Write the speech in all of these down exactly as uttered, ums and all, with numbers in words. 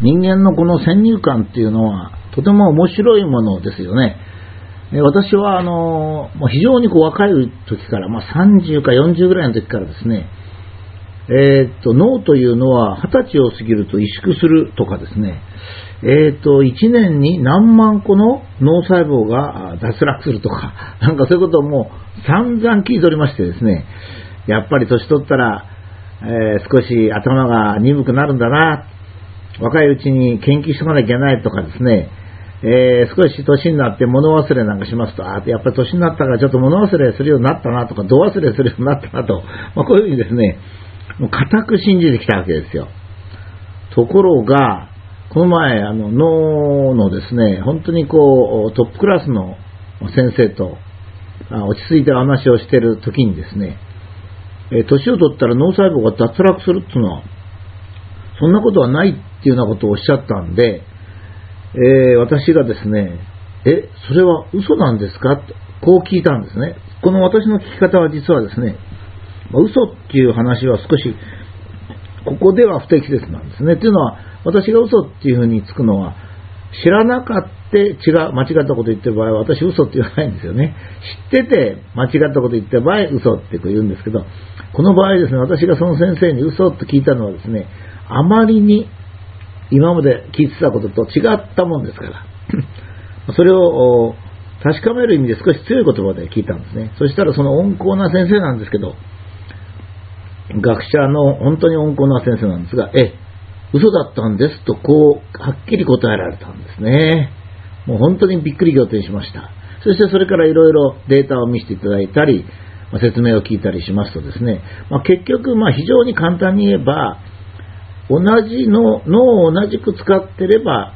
人間のこの先入観っていうのはとても面白いものですよね。私はあの非常にこう若い時から、まあ、さんじゅうかよんじゅうぐらいの時からですね、えー、っと脳というのははたちを過ぎると萎縮するとかですね、えー、っといちねんに何万個の脳細胞が脱落するとか、なんかそういうことをもう散々聞いておりましてですね、やっぱり年取ったら、えー、少し頭が鈍くなるんだな、若いうちに研究しておかなきゃいけないとかですね、えー、少し年になって物忘れなんかしますと、あやっぱり年になったからちょっと物忘れするようになったなとか、度忘れするようになったなと、まあ、こういうふうにですね、もう固く信じてきたわけですよ。ところがこの前あの脳のですね、本当にこうトップクラスの先生と落ち着いてお話をしている時にですね、えー、年を取ったら脳細胞が脱落するっていうのはそんなことはないっていうようなことをおっしゃったんで、えー、私がですね、え、それは嘘なんですかとこう聞いたんですね。この私の聞き方は実はですね、まあ、嘘っていう話は少しここでは不適切なんですね。というのは、私が嘘っていうふうにつくのは、知らなかった違う間違ったこと言ってる場合は私嘘って言わないんですよね。知ってて間違ったこと言ってる場合嘘ってこう言うんですけど、この場合ですね、私がその先生に嘘って聞いたのはですね、あまりに今まで聞いてたことと違ったもんですからそれを確かめる意味で少し強い言葉で聞いたんですね。そしたらその温厚な先生なんですけど、学者の本当に温厚な先生なんですが、え、嘘だったんですとこうはっきり答えられたんですね。もう本当にびっくり仰天しました。そしてそれからいろいろデータを見せていただいたり、まあ、説明を聞いたりしますとですね、まあ、結局まあ非常に簡単に言えば、同じの脳を同じく使ってれば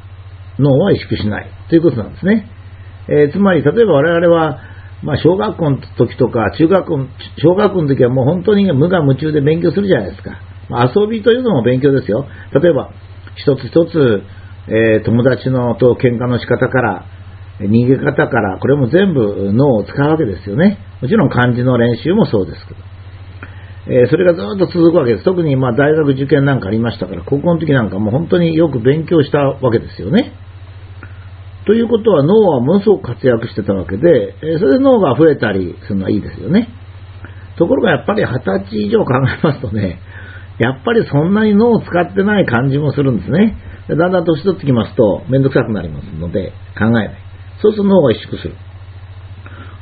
脳は萎縮しないということなんですね。えー、つまり例えば我々はまあ小学校の時とか中学校、小学校の時はもう本当に無我夢中で勉強するじゃないですか。まあ、遊びというのも勉強ですよ。例えば一つ一つ、えー、友達のと喧嘩の仕方から逃げ方から、これも全部脳を使うわけですよね。もちろん漢字の練習もそうですけど、えー、それがずっと続くわけです。特にまあ大学受験なんかありましたから、高校の時なんかもう本当によく勉強したわけですよね。ということは脳はものすごく活躍してたわけで、えー、それで脳が増えたりするのはいいですよね。ところがやっぱりはたち以上考えますとね、やっぱりそんなに脳を使ってない感じもするんですね。でだんだん年取ってきますと面倒くさくなりますので考えない。そうすると脳が萎縮する。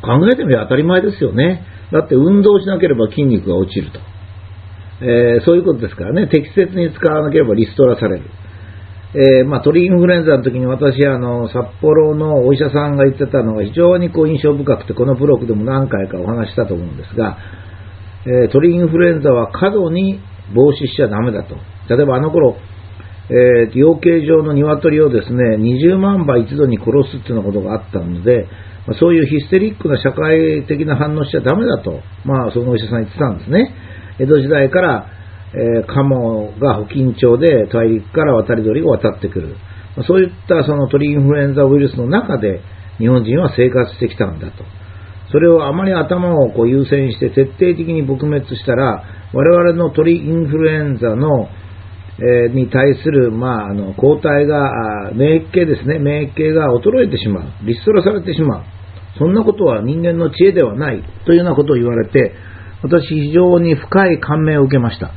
考えてみれば当たり前ですよね。だって運動しなければ筋肉が落ちると、えー、そういうことですからね。適切に使わなければリストラされる。えーまあ、鳥インフルエンザの時に私あの札幌のお医者さんが言ってたのが非常にこう印象深くて、このブログでも何回かお話したと思うんですが、えー、鳥インフルエンザは過度に防止しちゃダメだと。例えばあの頃、えー、養鶏場の鶏をですねにじゅうまんばい一度に殺すっていうようなことがあったので、そういうヒステリックな社会的な反応しちゃダメだと、まあ、そのお医者さん言ってたんですね。江戸時代から、えー、カモが保健庁で大陸から渡り鳥が渡ってくる、まあ、そういったその鳥インフルエンザウイルスの中で日本人は生活してきたんだと。それをあまり頭をこう優先して徹底的に撲滅したら、我々の鳥インフルエンザの、えー、に対する、まあ、あの抗体が免疫系ですね、免疫系が衰えてしまう、リストラされてしまう、そんなことは人間の知恵ではないというようなことを言われて、私非常に深い感銘を受けました。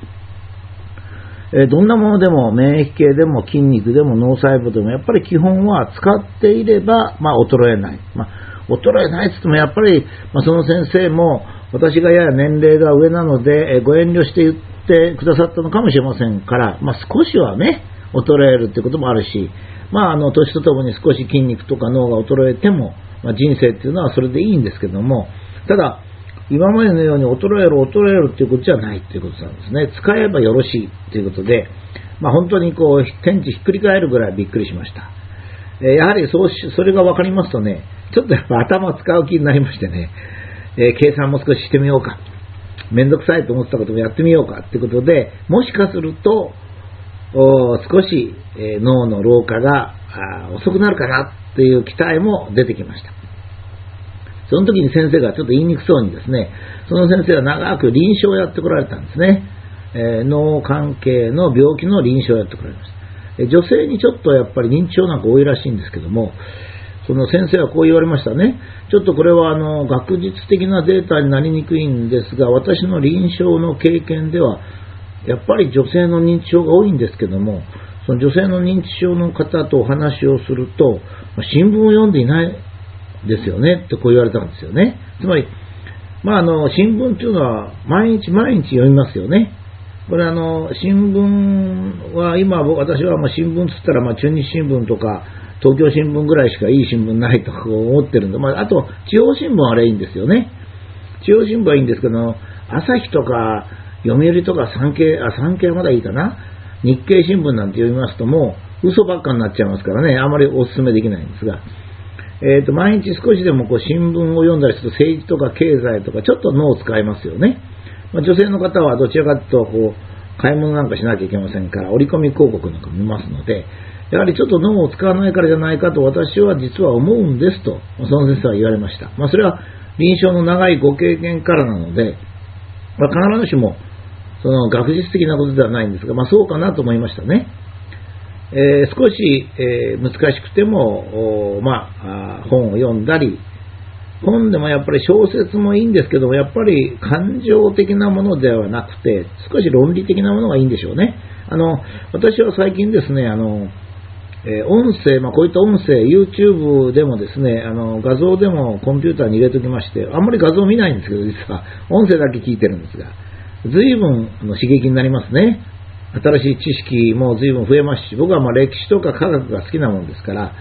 えー、どんなものでも免疫系でも筋肉でも脳細胞でもやっぱり基本は使っていれば、まあ、衰えない、まあ、衰えないといってもやっぱり、まあ、その先生も私がやや年齢が上なので、えー、ご遠慮して言ってくださったのかもしれませんから、まあ、少しはね衰えるということもあるし、まあ、あの年とともに少し筋肉とか脳が衰えてもまあ、人生っていうのはそれでいいんですけども、ただ今までのように衰える衰えるっていうことじゃないっていうことなんですね。使えばよろしいっていうことで、まあ、本当にこう天地ひっくり返るぐらいびっくりしました。えー、やはりそうしそれが分かりますとね、ちょっとやっぱ頭を使う気になりましてね、えー、計算も少ししてみようか、めんどくさいと思ってたこともやってみようかっていうことで、もしかすると少し、えー、脳の老化が遅くなるかなという期待も出てきました。その時に先生がちょっと言いにくそうにですね、その先生は長く臨床をやってこられたんですね。えー、脳関係の病気の臨床をやってこられました。女性にちょっとやっぱり認知症なんか多いらしいんですけども、その先生はこう言われましたね。ちょっとこれはあの学術的なデータになりにくいんですが、私の臨床の経験ではやっぱり女性の認知症が多いんですけども、その女性の認知症の方とお話をすると新聞を読んでいないですよねってこう言われたんですよね。つまり、まあ、あの新聞というのは毎日毎日読みますよね。これあの新聞は今私はまあ新聞つったらまあ中日新聞とか東京新聞ぐらいしかいい新聞ないと思ってるんで、まあ、あと地方新聞はあれいいんですよね。地方新聞はいいんですけど、朝日とか読売とか産経、あ、産経はまだいいかな、日経新聞なんて読みますともう嘘ばっかになっちゃいますからね、あまりお勧めできないんですが、えーと、毎日少しでもこう新聞を読んだりすると政治とか経済とかちょっと脳を使いますよね。まあ、女性の方はどちらかというとこう買い物なんかしなきゃいけませんから、折り込み広告なんか見ますので、やはりちょっと脳を使わないからじゃないかと私は実は思うんですとその先生は言われました。まあ、それは臨床の長いご経験からなので、まあ、必ずしもその学術的なことではないんですが、まあ、そうかなと思いましたね。えー、少し、えー、難しくても、まあ、本を読んだり、本でもやっぱり小説もいいんですけども、やっぱり感情的なものではなくて少し論理的なものがいいんでしょうね。あの私は最近ですね、あのえー、音声、まあ、こういった音声 YouTube でもですね、あの画像でもコンピューターに入れておきまして、あんまり画像見ないんですけど、実は音声だけ聞いてるんですが、随分の刺激になりますね。新しい知識も随分増えますし、僕はまあ歴史とか科学が好きなもんですから、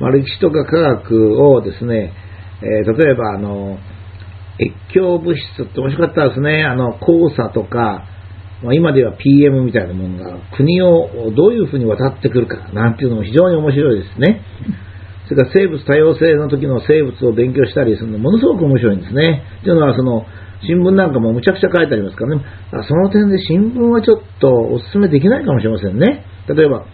まあ、歴史とか科学をですね、えー、例えばあの越境物質って面白かったですね。あの黄砂とか、まあ、今では ピーエム みたいなものが国をどういうふうに渡ってくるかなんていうのも非常に面白いですね。それから生物多様性の時の生物を勉強したりするのものすごく面白いんですね。というのはその新聞なんかもむちゃくちゃ書いてありますからね。その点で新聞はちょっとお勧めできないかもしれませんね。例えば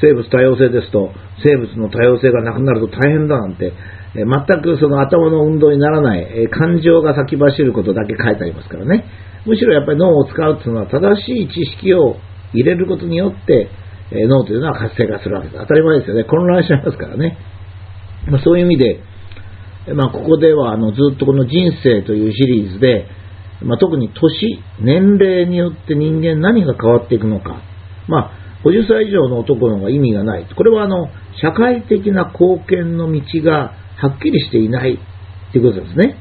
生物多様性ですと、生物の多様性がなくなると大変だなんて、全くその頭の運動にならない感情が先走ることだけ書いてありますからね。むしろやっぱり脳を使うというのは正しい知識を入れることによって脳というのは活性化するわけです。当たり前ですよね。混乱しちゃいますからね。まあ、そういう意味でまあ、ここではあのずっとこの人生というシリーズで、まあ、特に年、年齢によって人間何が変わっていくのか、まあ、ごじゅっさい以上の男の方が意味がない、これはあの社会的な貢献の道がはっきりしていないということですね。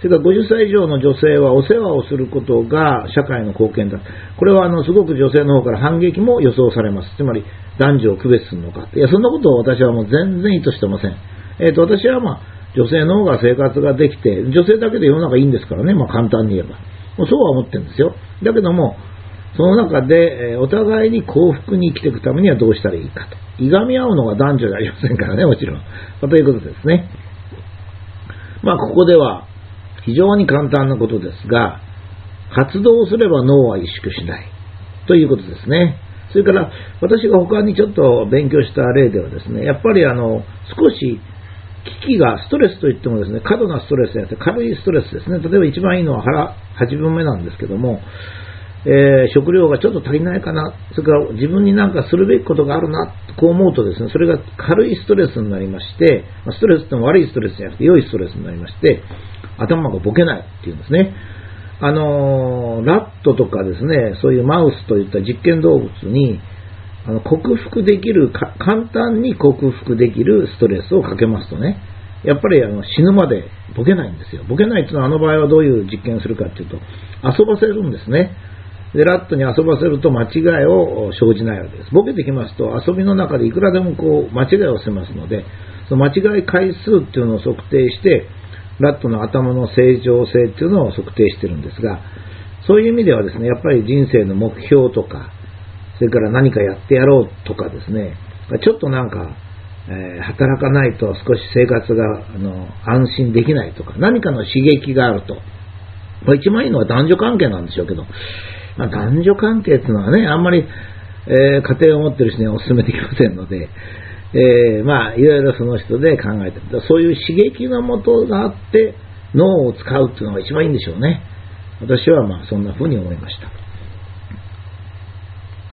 それからごじゅっさい以上の女性はお世話をすることが社会の貢献だ、これはあのすごく女性の方から反撃も予想されます。つまり男女を区別するのか、いやそんなことを私はもう全然意図してません。えーと私はまあ女性の方が生活ができて、女性だけで世の中いいんですからね、まあ、簡単に言えばもうそうは思ってるんですよ。だけどもその中で、えー、お互いに幸福に生きていくためにはどうしたらいいかと、いがみ合うのが男女じゃありませんからね、もちろん、まあ、ということですね。まあここでは非常に簡単なことですが、活動すれば脳は萎縮しないということですね。それから私が他にちょっと勉強した例ではですね、やっぱりあの少し危機がストレスといってもですね、過度なストレスじゃなくて軽いストレスですね。例えば一番いいのは腹はちぶんめなんですけども、えー、食料がちょっと足りないかな、それから自分に何かするべきことがあるなこう思うとですね、それが軽いストレスになりまして、ストレスっても悪いストレスじゃなくて良いストレスになりまして、頭がボケないっていうんですね。あのー、ラットとかですね、そういうマウスといった実験動物にあの克服できるか、簡単に克服できるストレスをかけますとね、やっぱりあの死ぬまでボケないんですよ。ボケないというのはあの場合はどういう実験をするかというと、遊ばせるんですね。でラットに遊ばせると間違いを生じないわけです。ボケてきますと遊びの中でいくらでもこう間違いをせますので、その間違い回数というのを測定してラットの頭の正常性というのを測定しているんですが、そういう意味ではですね、やっぱり人生の目標とか、それから何かやってやろうとかですね、ちょっとなんか、えー、働かないと少し生活があの安心できないとか、何かの刺激があると、まあ、一番いいのは男女関係なんでしょうけど、まあ、男女関係っていうのはね、あんまり、えー、家庭を持ってる人にはお勧めできませんので、えー、まあいろいろその人で考えてる、そういう刺激のもとがあって脳を使うっていうのが一番いいんでしょうね。私はまあそんな風に思いました。